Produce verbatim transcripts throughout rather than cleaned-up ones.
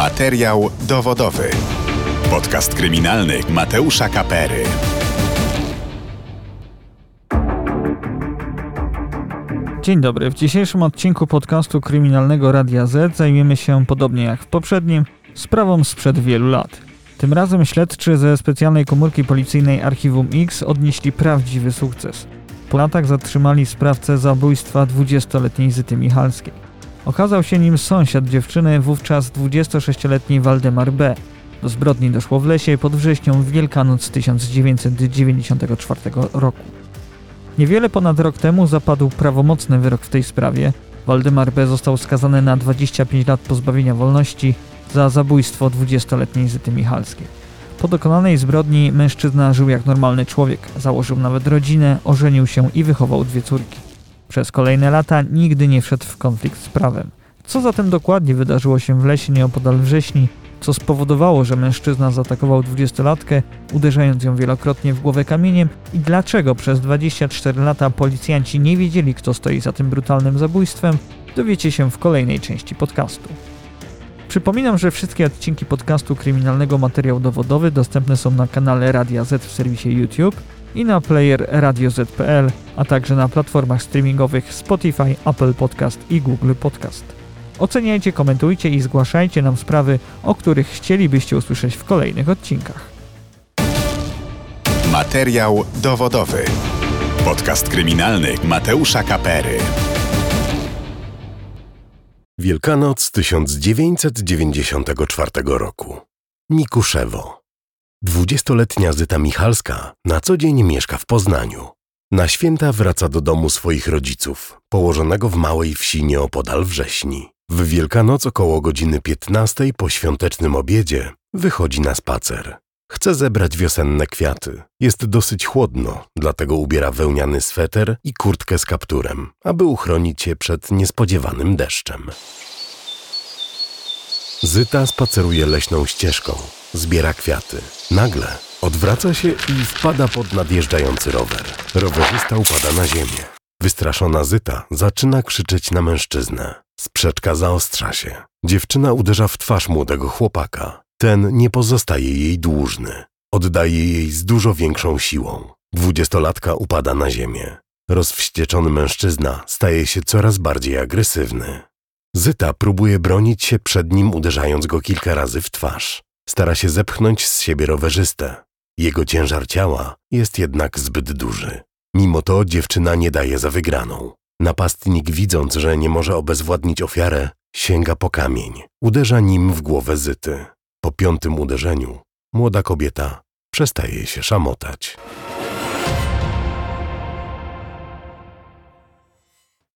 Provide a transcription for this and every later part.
Materiał dowodowy. Podcast kryminalny Mateusza Kapery. Dzień dobry. W dzisiejszym odcinku podcastu kryminalnego Radia Z zajmiemy się, podobnie jak w poprzednim, sprawą sprzed wielu lat. Tym razem śledczy ze specjalnej komórki policyjnej Archiwum X odnieśli prawdziwy sukces. Po latach zatrzymali sprawcę zabójstwa dwudziestoletniej Zyty Michalskiej. Okazał się nim sąsiad dziewczyny, wówczas dwudziestosześcioletni Waldemar B. Do zbrodni doszło w lesie pod Wrześnią w Wielkanoc tysiąc dziewięćset dziewięćdziesiątego czwartego roku. Niewiele ponad rok temu zapadł prawomocny wyrok w tej sprawie. Waldemar B. został skazany na dwadzieścia pięć lat pozbawienia wolności za zabójstwo dwudziestoletniej Zyty Michalskiej. Po dokonanej zbrodni mężczyzna żył jak normalny człowiek, założył nawet rodzinę, ożenił się i wychował dwie córki. Przez kolejne lata nigdy nie wszedł w konflikt z prawem. Co zatem dokładnie wydarzyło się w lesie nieopodal Wrześni, co spowodowało, że mężczyzna zaatakował dwudziestolatkę, uderzając ją wielokrotnie w głowę kamieniem, i dlaczego przez dwadzieścia cztery lata policjanci nie wiedzieli, kto stoi za tym brutalnym zabójstwem, dowiecie się w kolejnej części podcastu. Przypominam, że wszystkie odcinki podcastu kryminalnego Materiał dowodowy dostępne są na kanale Radia Z w serwisie YouTube i na player radio zet kropka pe el, a także na platformach streamingowych Spotify, Apple Podcast i Google Podcast. Oceniajcie, komentujcie i zgłaszajcie nam sprawy, o których chcielibyście usłyszeć w kolejnych odcinkach. Materiał dowodowy. Podcast kryminalny Mateusza Kapery. Wielkanoc tysiąc dziewięćset dziewięćdziesiątego czwartego roku. Mikuszewo. Dwudziestoletnia Zyta Michalska na co dzień mieszka w Poznaniu. Na święta wraca do domu swoich rodziców, położonego w małej wsi nieopodal Wrześni. W Wielkanoc około godziny piętnastej po świątecznym obiedzie wychodzi na spacer. Chce zebrać wiosenne kwiaty. Jest dosyć chłodno, dlatego ubiera wełniany sweter i kurtkę z kapturem, aby uchronić się przed niespodziewanym deszczem. Zyta spaceruje leśną ścieżką, zbiera kwiaty. Nagle odwraca się i wpada pod nadjeżdżający rower. Rowerzysta upada na ziemię. Wystraszona Zyta zaczyna krzyczeć na mężczyznę. Sprzeczka zaostrza się. Dziewczyna uderza w twarz młodego chłopaka. Ten nie pozostaje jej dłużny. Oddaje jej z dużo większą siłą. Dwudziestolatka upada na ziemię. Rozwścieczony mężczyzna staje się coraz bardziej agresywny. Zyta próbuje bronić się przed nim, uderzając go kilka razy w twarz. Stara się zepchnąć z siebie rowerzystę. Jego ciężar ciała jest jednak zbyt duży. Mimo to dziewczyna nie daje za wygraną. Napastnik, widząc, że nie może obezwładnić ofiarę, sięga po kamień. Uderza nim w głowę Zyty. Po piątym uderzeniu młoda kobieta przestaje się szamotać.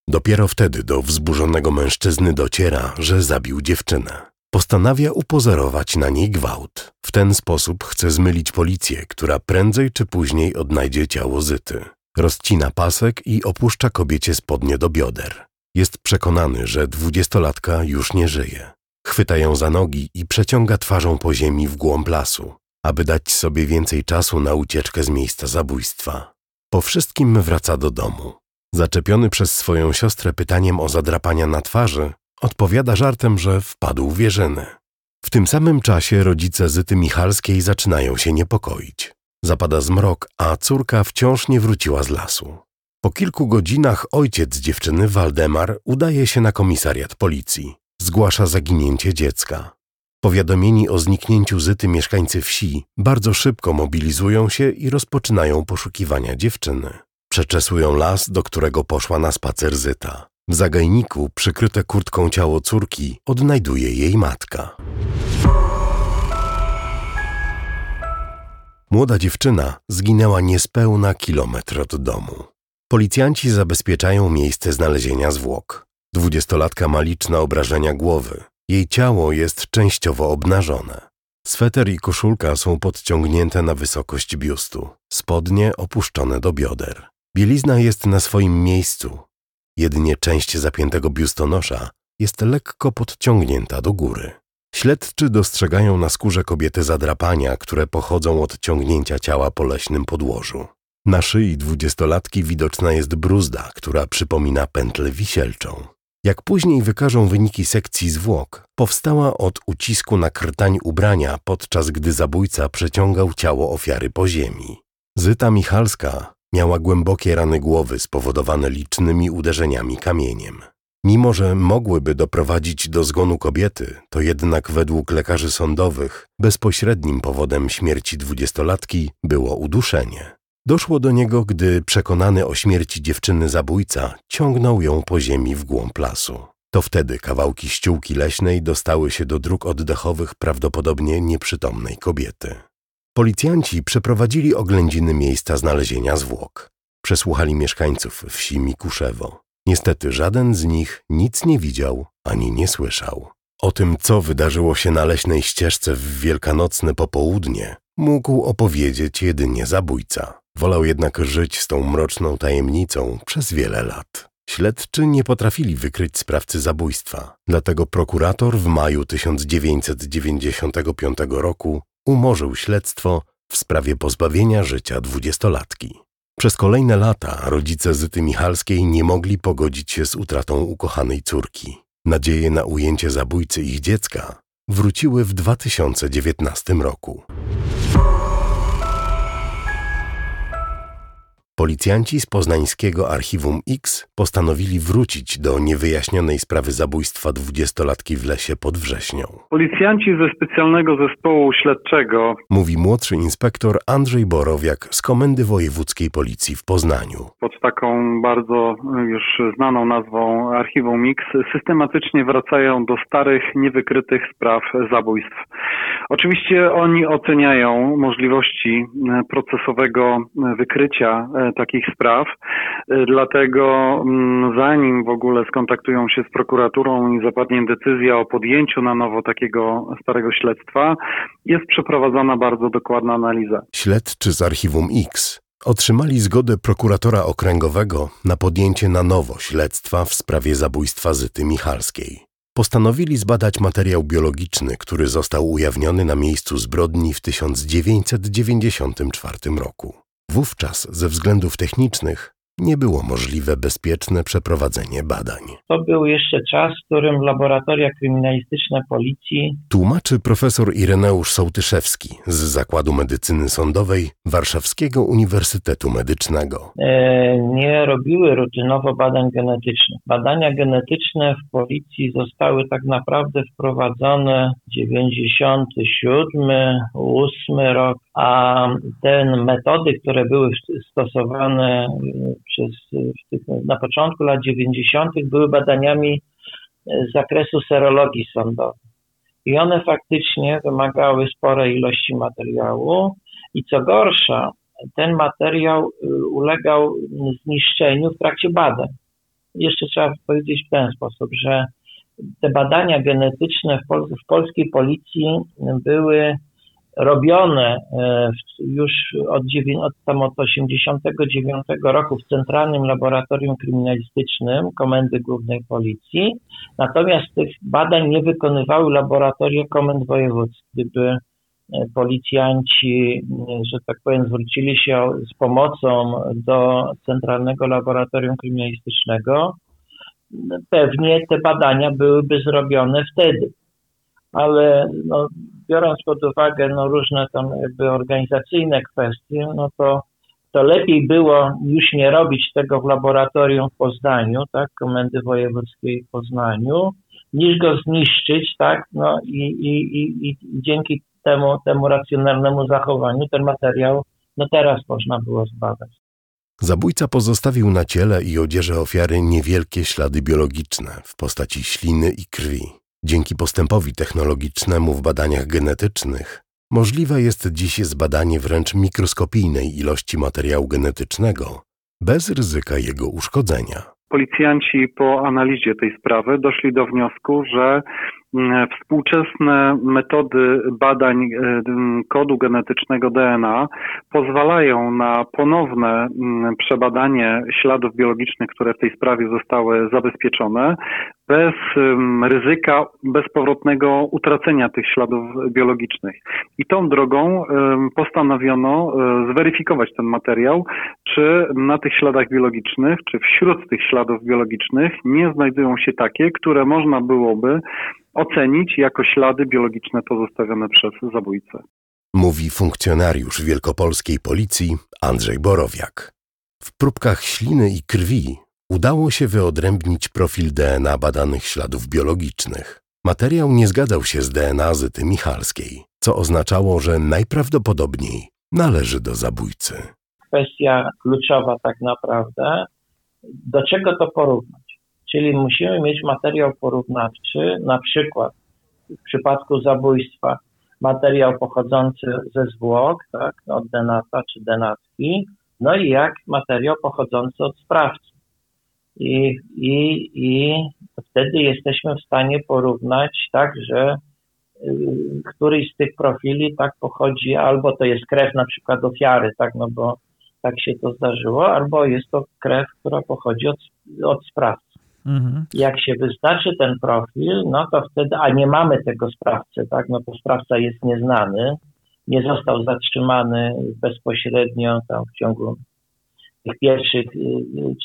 Dopiero wtedy do wzburzonego mężczyzny dociera, że zabił dziewczynę. Postanawia upozorować na niej gwałt. W ten sposób chce zmylić policję, która prędzej czy później odnajdzie ciało Zyty. Rozcina pasek i opuszcza kobiecie spodnie do bioder. Jest przekonany, że dwudziestolatka już nie żyje. Chwyta ją za nogi i przeciąga twarzą po ziemi w głąb lasu, aby dać sobie więcej czasu na ucieczkę z miejsca zabójstwa. Po wszystkim wraca do domu. Zaczepiony przez swoją siostrę pytaniem o zadrapania na twarzy, odpowiada żartem, że wpadł w wierzynę. W tym samym czasie rodzice Zyty Michalskiej zaczynają się niepokoić. Zapada zmrok, a córka wciąż nie wróciła z lasu. Po kilku godzinach ojciec dziewczyny, Waldemar, udaje się na komisariat policji. Zgłasza zaginięcie dziecka. Powiadomieni o zniknięciu Zyty mieszkańcy wsi bardzo szybko mobilizują się i rozpoczynają poszukiwania dziewczyny. Przeczesują las, do którego poszła na spacer Zyta. W zagajniku, przykryte kurtką ciało córki, odnajduje jej matka. Młoda dziewczyna zginęła niespełna kilometr od domu. Policjanci zabezpieczają miejsce znalezienia zwłok. Dwudziestolatka ma liczne obrażenia głowy. Jej ciało jest częściowo obnażone. Sweter i koszulka są podciągnięte na wysokość biustu. Spodnie opuszczone do bioder. Bielizna jest na swoim miejscu. Jedynie część zapiętego biustonosza jest lekko podciągnięta do góry. Śledczy dostrzegają na skórze kobiety zadrapania, które pochodzą od ciągnięcia ciała po leśnym podłożu. Na szyi dwudziestolatki widoczna jest bruzda, która przypomina pętlę wisielczą. Jak później wykażą wyniki sekcji zwłok, powstała od ucisku na krtań ubrania, podczas gdy zabójca przeciągał ciało ofiary po ziemi. Zyta Michalska miała głębokie rany głowy spowodowane licznymi uderzeniami kamieniem. Mimo że mogłyby doprowadzić do zgonu kobiety, to jednak według lekarzy sądowych bezpośrednim powodem śmierci dwudziestolatki było uduszenie. Doszło do niego, gdy przekonany o śmierci dziewczyny zabójca ciągnął ją po ziemi w głąb lasu. To wtedy kawałki ściółki leśnej dostały się do dróg oddechowych prawdopodobnie nieprzytomnej kobiety. Policjanci przeprowadzili oględziny miejsca znalezienia zwłok. Przesłuchali mieszkańców wsi Mikuszewo. Niestety żaden z nich nic nie widział ani nie słyszał. O tym, co wydarzyło się na leśnej ścieżce w wielkanocne popołudnie, mógł opowiedzieć jedynie zabójca. Wolał jednak żyć z tą mroczną tajemnicą przez wiele lat. Śledczy nie potrafili wykryć sprawcy zabójstwa, dlatego prokurator w maju tysiąc dziewięćset dziewięćdziesiątego piątego roku umorzył śledztwo w sprawie pozbawienia życia dwudziestolatki. Przez kolejne lata rodzice Zyty Michalskiej nie mogli pogodzić się z utratą ukochanej córki. Nadzieje na ujęcie zabójcy ich dziecka wróciły w dwa tysiące dziewiętnastym roku. Policjanci z poznańskiego Archiwum X postanowili wrócić do niewyjaśnionej sprawy zabójstwa dwudziestolatki w lesie pod Wrześnią. Policjanci ze specjalnego zespołu śledczego, mówi młodszy inspektor Andrzej Borowiak z Komendy Wojewódzkiej Policji w Poznaniu. Pod taką bardzo już znaną nazwą Archiwum X systematycznie wracają do starych, niewykrytych spraw zabójstw. Oczywiście oni oceniają możliwości procesowego wykrycia takich spraw, dlatego zanim w ogóle skontaktują się z prokuraturą i zapadnie decyzja o podjęciu na nowo takiego starego śledztwa, jest przeprowadzana bardzo dokładna analiza. Śledczy z Archiwum X otrzymali zgodę prokuratora okręgowego na podjęcie na nowo śledztwa w sprawie zabójstwa Zyty Michalskiej. Postanowili zbadać materiał biologiczny, który został ujawniony na miejscu zbrodni w tysiąc dziewięćset dziewięćdziesiątym czwartym roku. Wówczas ze względów technicznych nie było możliwe bezpieczne przeprowadzenie badań. To był jeszcze czas, w którym laboratoria kryminalistyczne Policji... Tłumaczy profesor Ireneusz Sołtyszewski z Zakładu Medycyny Sądowej Warszawskiego Uniwersytetu Medycznego. E, nie robiły rutynowo badań genetycznych. Badania genetyczne w Policji zostały tak naprawdę wprowadzone dziewięćdziesiąty siódmy, ósmy rok, a te metody, które były stosowane przez, na początku lat dziewięćdziesiątych były badaniami z zakresu serologii sądowej. I one faktycznie wymagały sporej ilości materiału i co gorsza, ten materiał ulegał zniszczeniu w trakcie badań. Jeszcze trzeba powiedzieć w ten sposób, że te badania genetyczne w, Pol- w polskiej policji były robione już od, od, tam od osiemdziesiątego dziewiątego roku w Centralnym Laboratorium Kryminalistycznym Komendy Głównej Policji, natomiast tych badań nie wykonywały laboratoria komend wojewódzkich. Gdyby policjanci, że tak powiem, zwrócili się z pomocą do Centralnego Laboratorium Kryminalistycznego, pewnie te badania byłyby zrobione wtedy. Ale no, biorąc pod uwagę no, różne tam jakby organizacyjne kwestie, no to, to lepiej było już nie robić tego w laboratorium w Poznaniu, tak, Komendy Wojewódzkiej w Poznaniu, niż go zniszczyć, tak, no i, i, i, i dzięki temu, temu racjonalnemu zachowaniu ten materiał no teraz można było zbadać. Zabójca pozostawił na ciele i odzieży ofiary niewielkie ślady biologiczne w postaci śliny i krwi. Dzięki postępowi technologicznemu w badaniach genetycznych możliwe jest dziś zbadanie wręcz mikroskopijnej ilości materiału genetycznego bez ryzyka jego uszkodzenia. Policjanci po analizie tej sprawy doszli do wniosku, że Współczesne metody badań kodu genetycznego D N A pozwalają na ponowne przebadanie śladów biologicznych, które w tej sprawie zostały zabezpieczone, bez ryzyka bezpowrotnego utracenia tych śladów biologicznych. I tą drogą postanowiono zweryfikować ten materiał, czy na tych śladach biologicznych, czy wśród tych śladów biologicznych nie znajdują się takie, które można byłoby ocenić jako ślady biologiczne pozostawione przez zabójcę. Mówi funkcjonariusz wielkopolskiej policji Andrzej Borowiak. W próbkach śliny i krwi udało się wyodrębnić profil D N A badanych śladów biologicznych. Materiał nie zgadzał się z D N A Zyty Michalskiej, co oznaczało, że najprawdopodobniej należy do zabójcy. Kwestia kluczowa tak naprawdę, do czego to porównać? Czyli musimy mieć materiał porównawczy, na przykład w przypadku zabójstwa materiał pochodzący ze zwłok, tak, od denata czy denatki, no i jak materiał pochodzący od sprawcy. I, i, i wtedy jesteśmy w stanie porównać tak, że y, któryś z tych profili tak pochodzi, albo to jest krew na przykład ofiary, tak, no bo tak się to zdarzyło, albo jest to krew, która pochodzi od, od sprawcy. Mhm. Jak się wyznaczy ten profil, no to wtedy, a nie mamy tego sprawcy, tak, no bo sprawca jest nieznany, nie został zatrzymany bezpośrednio tam w ciągu tych pierwszych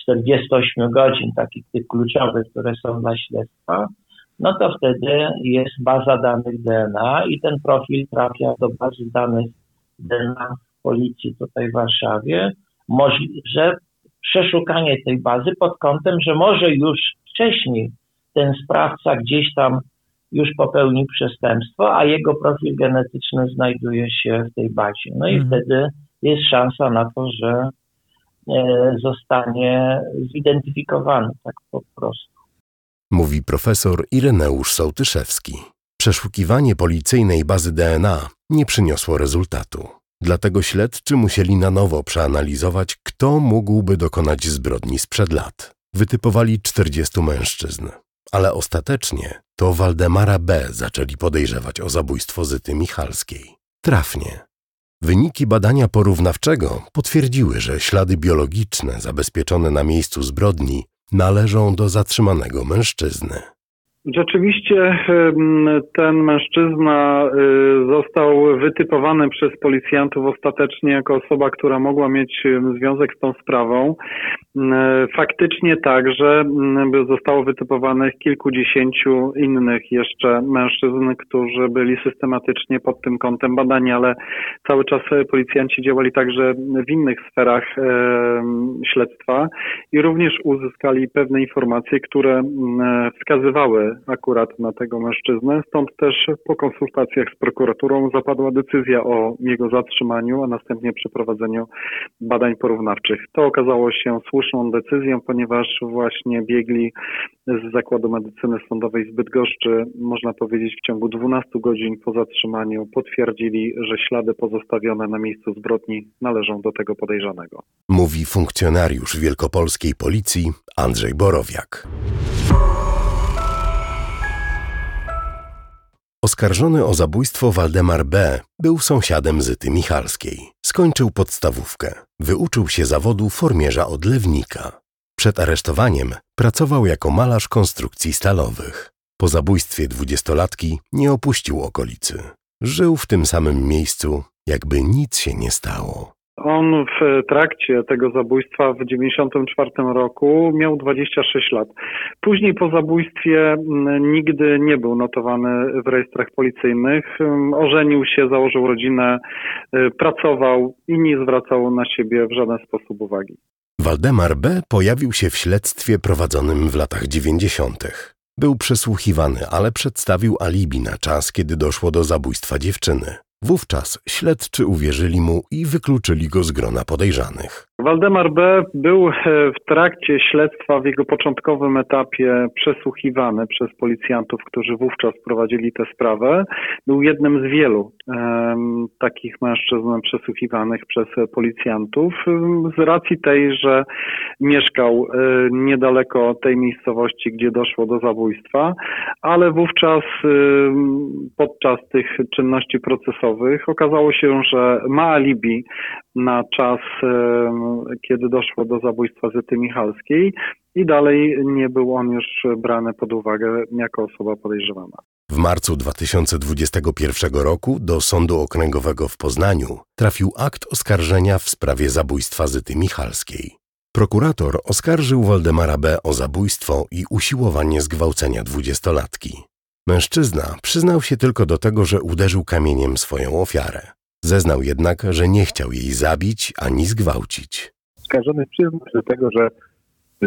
czterdziestu ośmiu godzin, takich tych kluczowych, które są dla śledztwa, no to wtedy jest baza danych D N A i ten profil trafia do bazy danych D N A policji tutaj w Warszawie, że przeszukanie tej bazy pod kątem, że może już wcześniej ten sprawca gdzieś tam już popełnił przestępstwo, a jego profil genetyczny znajduje się w tej bazie. No i wtedy jest szansa na to, że zostanie zidentyfikowany tak po prostu. Mówi profesor Ireneusz Sołtyszewski. Przeszukiwanie policyjnej bazy D N A nie przyniosło rezultatu. Dlatego śledczy musieli na nowo przeanalizować, kto mógłby dokonać zbrodni sprzed lat. Wytypowali czterdziestu mężczyzn, ale ostatecznie to Waldemara B. zaczęli podejrzewać o zabójstwo Zyty Michalskiej. Trafnie. Wyniki badania porównawczego potwierdziły, że ślady biologiczne zabezpieczone na miejscu zbrodni należą do zatrzymanego mężczyzny. Rzeczywiście ten mężczyzna został wytypowany przez policjantów ostatecznie jako osoba, która mogła mieć związek z tą sprawą. Faktycznie także zostało wytypowanych kilkudziesięciu innych jeszcze mężczyzn, którzy byli systematycznie pod tym kątem badani, ale cały czas policjanci działali także w innych sferach śledztwa i również uzyskali pewne informacje, które wskazywały akurat na tego mężczyznę. Stąd też po konsultacjach z prokuraturą zapadła decyzja o jego zatrzymaniu, a następnie przeprowadzeniu badań porównawczych. To okazało się słuszną decyzją, ponieważ właśnie biegli z Zakładu Medycyny Sądowej z Bydgoszczy, można powiedzieć, w ciągu dwunastu godzin po zatrzymaniu potwierdzili, że ślady pozostawione na miejscu zbrodni należą do tego podejrzanego. Mówi funkcjonariusz wielkopolskiej policji Andrzej Borowiak. Oskarżony o zabójstwo Waldemar B. był sąsiadem Zyty Michalskiej. Skończył podstawówkę. Wyuczył się zawodu formierza odlewnika. Przed aresztowaniem pracował jako malarz konstrukcji stalowych. Po zabójstwie dwudziestolatki nie opuścił okolicy. Żył w tym samym miejscu, jakby nic się nie stało. On w trakcie tego zabójstwa w dziewięćdziesiątym czwartym roku miał dwadzieścia sześć lat. Później po zabójstwie nigdy nie był notowany w rejestrach policyjnych. Ożenił się, założył rodzinę, pracował i nie zwracał na siebie w żaden sposób uwagi. Waldemar B. pojawił się w śledztwie prowadzonym w latach dziewięćdziesiątych. Był przesłuchiwany, ale przedstawił alibi na czas, kiedy doszło do zabójstwa dziewczyny. Wówczas śledczy uwierzyli mu i wykluczyli go z grona podejrzanych. Waldemar B. był w trakcie śledztwa w jego początkowym etapie przesłuchiwany przez policjantów, którzy wówczas prowadzili tę sprawę. Był jednym z wielu um, takich mężczyzn przesłuchiwanych przez policjantów um, z racji tej, że mieszkał um, niedaleko tej miejscowości, gdzie doszło do zabójstwa, ale wówczas um, podczas tych czynności procesowych okazało się, że ma alibi na czas um, kiedy doszło do zabójstwa Zyty Michalskiej i dalej nie był on już brany pod uwagę jako osoba podejrzewana. W marcu dwa tysiące dwudziestego pierwszego roku do Sądu Okręgowego w Poznaniu trafił akt oskarżenia w sprawie zabójstwa Zyty Michalskiej. Prokurator oskarżył Waldemara B. o zabójstwo i usiłowanie zgwałcenia dwudziestolatki. Mężczyzna przyznał się tylko do tego, że uderzył kamieniem swoją ofiarę. Zeznał jednak, że nie chciał jej zabić ani zgwałcić. Oskarżony przyznał się do tego, że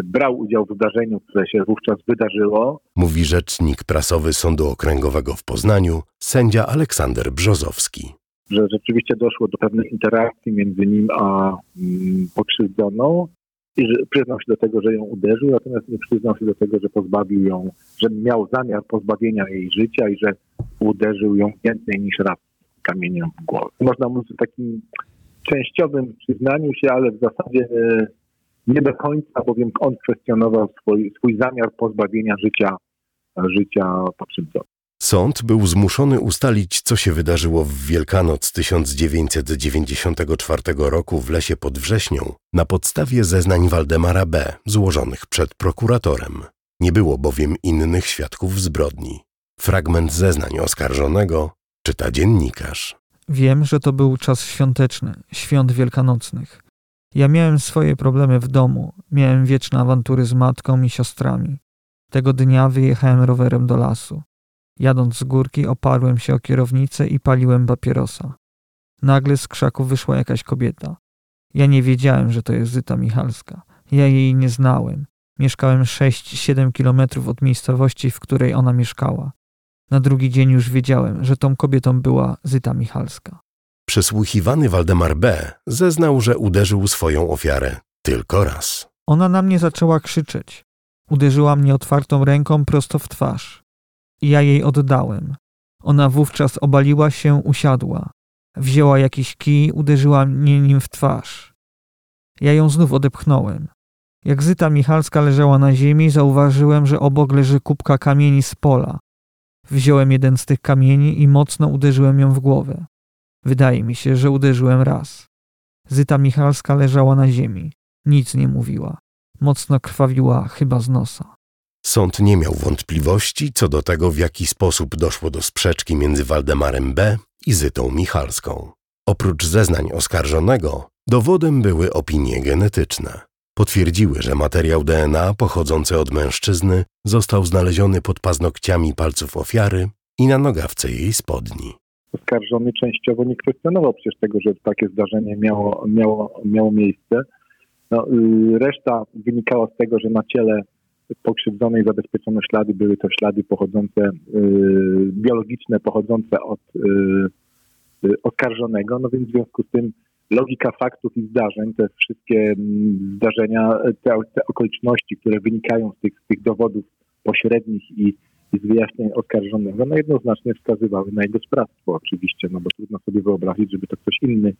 brał udział w zdarzeniu, które się wówczas wydarzyło. Mówi rzecznik prasowy Sądu Okręgowego w Poznaniu, sędzia Aleksander Brzozowski. Że rzeczywiście doszło do pewnej interakcji między nim a mm, pokrzywdzoną i że przyznał się do tego, że ją uderzył, natomiast nie przyznał się do tego, że pozbawił ją, że miał zamiar pozbawienia jej życia i że uderzył ją więcej niż raz kamieniem w głowę. Można mówić o takim częściowym przyznaniu się, ale w zasadzie nie do końca, bowiem on kwestionował swój, swój zamiar pozbawienia życia, życia pokrzywdzonego. Sąd był zmuszony ustalić, co się wydarzyło w Wielkanoc tysiąc dziewięćset dziewięćdziesiątego czwartego roku w lesie pod Wrześnią na podstawie zeznań Waldemara B. złożonych przed prokuratorem. Nie było bowiem innych świadków zbrodni. Fragment zeznań oskarżonego czyta dziennikarz. Wiem, że to był czas świąteczny, świąt wielkanocnych. Ja miałem swoje problemy w domu, miałem wieczne awantury z matką i siostrami. Tego dnia wyjechałem rowerem do lasu. Jadąc z górki oparłem się o kierownicę i paliłem papierosa. Nagle z krzaku wyszła jakaś kobieta. Ja nie wiedziałem, że to jest Zyta Michalska. Ja jej nie znałem. Mieszkałem sześć siedem kilometrów od miejscowości, w której ona mieszkała. Na drugi dzień już wiedziałem, że tą kobietą była Zyta Michalska. Przesłuchiwany Waldemar B. zeznał, że uderzył swoją ofiarę tylko raz. Ona na mnie zaczęła krzyczeć. Uderzyła mnie otwartą ręką prosto w twarz. I ja jej oddałem. Ona wówczas obaliła się, usiadła. Wzięła jakiś kij, uderzyła mnie nim w twarz. Ja ją znów odepchnąłem. Jak Zyta Michalska leżała na ziemi, zauważyłem, że obok leży kubka kamieni z pola. Wziąłem jeden z tych kamieni i mocno uderzyłem ją w głowę. Wydaje mi się, że uderzyłem raz. Zyta Michalska leżała na ziemi. Nic nie mówiła. Mocno krwawiła chyba z nosa. Sąd nie miał wątpliwości co do tego, w jaki sposób doszło do sprzeczki między Waldemarem B. i Zytą Michalską. Oprócz zeznań oskarżonego, dowodem były opinie genetyczne. Potwierdziły, że materiał D N A pochodzący od mężczyzny został znaleziony pod paznokciami palców ofiary i na nogawce jej spodni. Oskarżony częściowo nie kwestionował przecież tego, że takie zdarzenie miało, miało, miało miejsce. No, reszta wynikała z tego, że na ciele pokrzywdzonej zabezpieczone ślady były to ślady pochodzące, yy, biologiczne pochodzące od yy, oskarżonego, no więc w związku z tym logika faktów i zdarzeń, te wszystkie zdarzenia, te, te okoliczności, które wynikają z tych, z tych dowodów pośrednich i, i z wyjaśnień oskarżonego, no jednoznacznie wskazywały na jego sprawstwo oczywiście, no bo trudno sobie wyobrazić, żeby to ktoś inny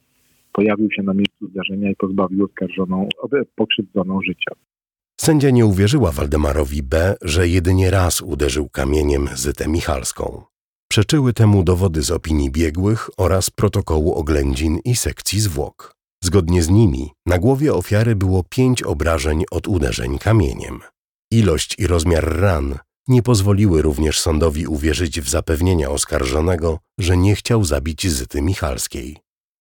pojawił się na miejscu zdarzenia i pozbawił oskarżoną, pokrzywdzoną życia. Sędzia nie uwierzyła Waldemarowi B., że jedynie raz uderzył kamieniem Zytę Michalską. Przeczyły temu dowody z opinii biegłych oraz protokołu oględzin i sekcji zwłok. Zgodnie z nimi na głowie ofiary było pięć obrażeń od uderzeń kamieniem. Ilość i rozmiar ran nie pozwoliły również sądowi uwierzyć w zapewnienia oskarżonego, że nie chciał zabić Zyty Michalskiej.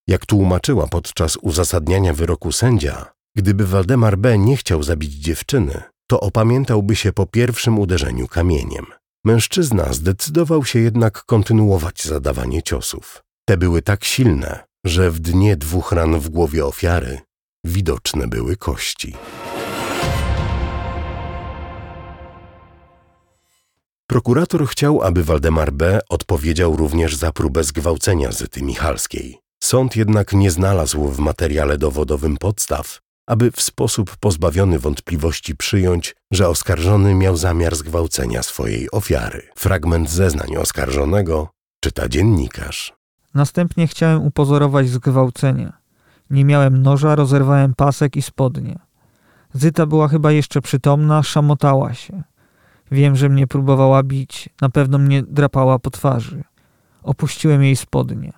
Jak tłumaczyła podczas uzasadniania wyroku sędzia, gdyby Waldemar B. nie chciał zabić dziewczyny, to opamiętałby się po pierwszym uderzeniu kamieniem. Mężczyzna zdecydował się jednak kontynuować zadawanie ciosów. Te były tak silne, że w dnie dwóch ran w głowie ofiary widoczne były kości. Prokurator chciał, aby Waldemar B. odpowiedział również za próbę zgwałcenia Zyty Michalskiej. Sąd jednak nie znalazł w materiale dowodowym podstaw, aby w sposób pozbawiony wątpliwości przyjąć, że oskarżony miał zamiar zgwałcenia swojej ofiary. Fragment zeznań oskarżonego czyta dziennikarz. Następnie chciałem upozorować zgwałcenie. Nie miałem noża, rozerwałem pasek i spodnie. Zyta była chyba jeszcze przytomna, szamotała się. Wiem, że mnie próbowała bić, na pewno mnie drapała po twarzy. Opuściłem jej spodnie.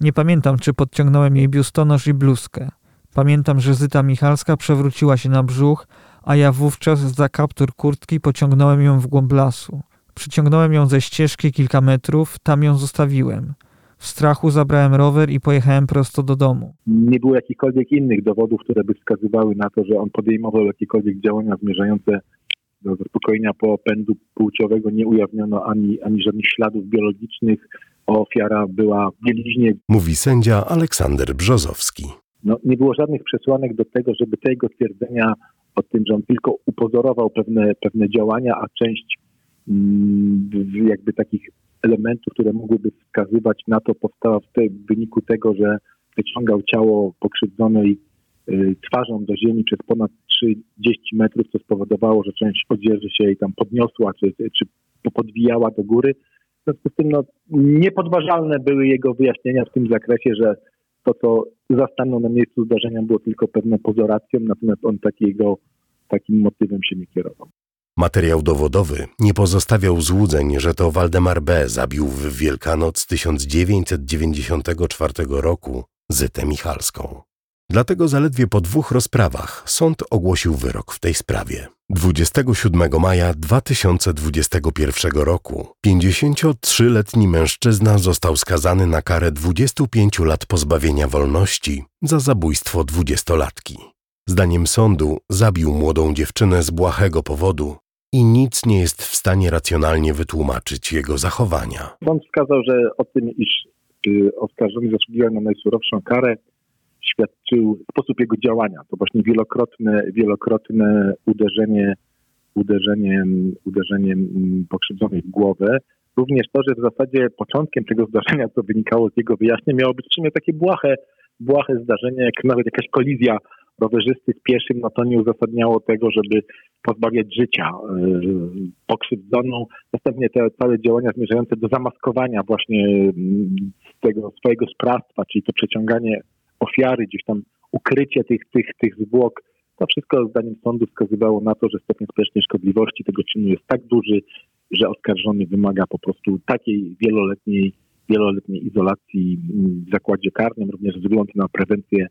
Nie pamiętam, czy podciągnąłem jej biustonosz i bluzkę. Pamiętam, że Zyta Michalska przewróciła się na brzuch, a ja wówczas za kaptur kurtki pociągnąłem ją w głąb lasu. Przyciągnąłem ją ze ścieżki kilka metrów, tam ją zostawiłem. W strachu zabrałem rower i pojechałem prosto do domu. Nie było jakichkolwiek innych dowodów, które by wskazywały na to, że on podejmował jakiekolwiek działania zmierzające do zaspokojenia popędu płciowego. Nie ujawniono ani, ani żadnych śladów biologicznych. Ofiara była w bieliźnie. Mówi sędzia Aleksander Brzozowski. No, nie było żadnych przesłanek do tego, żeby tego twierdzenia o tym, że on tylko upozorował pewne, pewne działania, a część mm, jakby takich elementów, które mogłyby wskazywać na to, powstała w, te, w wyniku tego, że wyciągał ciało pokrzywdzonej y, twarzą do ziemi przez ponad trzydzieści metrów, co spowodowało, że część odzieży się jej tam podniosła czy, czy podwijała do góry. W związku z tym no, niepodważalne były jego wyjaśnienia w tym zakresie, że to, co zastaną na miejscu zdarzenia, było tylko pewną pozoracją, natomiast on takiego, takim motywem się nie kierował. Materiał dowodowy nie pozostawiał złudzeń, że to Waldemar B. zabił w Wielkanoc tysiąc dziewięćset dziewięćdziesiątego czwartego roku Zytę Michalską. Dlatego zaledwie po dwóch rozprawach sąd ogłosił wyrok w tej sprawie. dwudziestego siódmego maja dwa tysiące dwudziestego pierwszego roku pięćdziesięciotrzyletni mężczyzna został skazany na karę dwudziestu pięciu lat pozbawienia wolności za zabójstwo dwudziestolatki. Zdaniem sądu zabił młodą dziewczynę z błahego powodu i nic nie jest w stanie racjonalnie wytłumaczyć jego zachowania. Sąd wskazał, że o tym, iż y, oskarżony zasługiwał na najsurowszą karę, świadczył sposób jego działania. To właśnie wielokrotne, wielokrotne uderzenie, uderzenie, uderzenie pokrzywdzonej w głowę. Również to, że w zasadzie początkiem tego zdarzenia, co wynikało z jego wyjaśnień, miało być w sumie takie błahe, błahe zdarzenie, jak nawet jakaś kolizja rowerzysty z pieszym, no to nie uzasadniało tego, żeby pozbawiać życia yy, pokrzywdzoną. Następnie te całe działania zmierzające do zamaskowania właśnie yy, tego swojego sprawstwa, czyli to przeciąganie ofiary, gdzieś tam ukrycie tych, tych, tych zwłok, to wszystko zdaniem sądu wskazywało na to, że stopień społecznej szkodliwości tego czynu jest tak duży, że oskarżony wymaga po prostu takiej wieloletniej, wieloletniej izolacji w zakładzie karnym, również względu na prewencję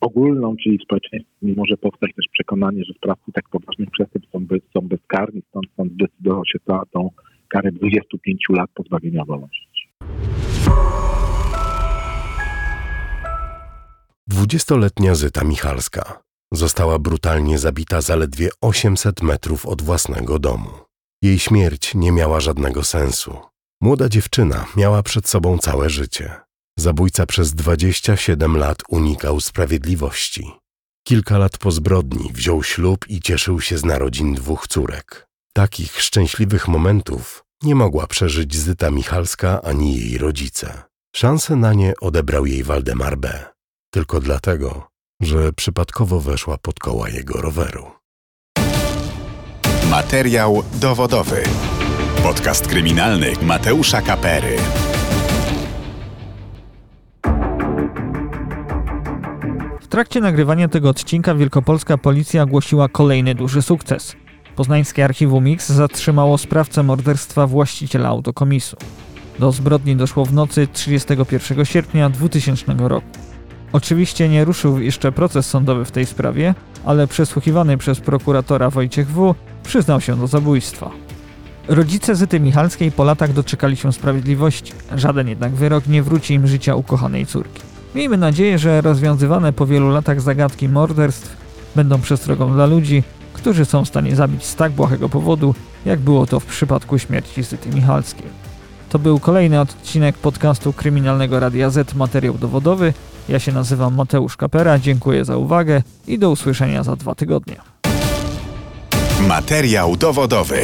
ogólną, czyli w społeczeństwie może powstać też przekonanie, że sprawcy tak poważnych przestępstw są, bez, są bezkarni, stąd sąd zdecydował się za tą karę dwudziestu pięciu lat pozbawienia wolności. Dwudziestoletnia Zyta Michalska została brutalnie zabita zaledwie osiemset metrów od własnego domu. Jej śmierć nie miała żadnego sensu. Młoda dziewczyna miała przed sobą całe życie. Zabójca przez dwadzieścia siedem lat unikał sprawiedliwości. Kilka lat po zbrodni wziął ślub i cieszył się z narodzin dwóch córek. Takich szczęśliwych momentów nie mogła przeżyć Zyta Michalska ani jej rodzice. Szansę na nie odebrał jej Waldemar B. Tylko dlatego, że przypadkowo weszła pod koła jego roweru. Materiał dowodowy. Podcast kryminalny Mateusza Kapery. W trakcie nagrywania tego odcinka wielkopolska policja ogłosiła kolejny duży sukces. Poznańskie Archiwum X zatrzymało sprawcę morderstwa właściciela autokomisu. Do zbrodni doszło w nocy trzydziestego pierwszego sierpnia dwutysięcznego roku. Oczywiście nie ruszył jeszcze proces sądowy w tej sprawie, ale przesłuchiwany przez prokuratora Wojciech W. przyznał się do zabójstwa. Rodzice Zyty Michalskiej po latach doczekali się sprawiedliwości, żaden jednak wyrok nie wróci im życia ukochanej córki. Miejmy nadzieję, że rozwiązywane po wielu latach zagadki morderstw będą przestrogą dla ludzi, którzy są w stanie zabić z tak błahego powodu, jak było to w przypadku śmierci Zyty Michalskiej. To był kolejny odcinek podcastu Kryminalnego Radia Z Materiał Dowodowy. Ja się nazywam Mateusz Kapera, dziękuję za uwagę i do usłyszenia za dwa tygodnie. Materiał dowodowy.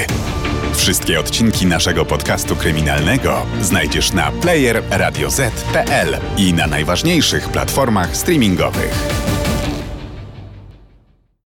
Wszystkie odcinki naszego podcastu kryminalnego znajdziesz na player radio zet kropka pe el i na najważniejszych platformach streamingowych.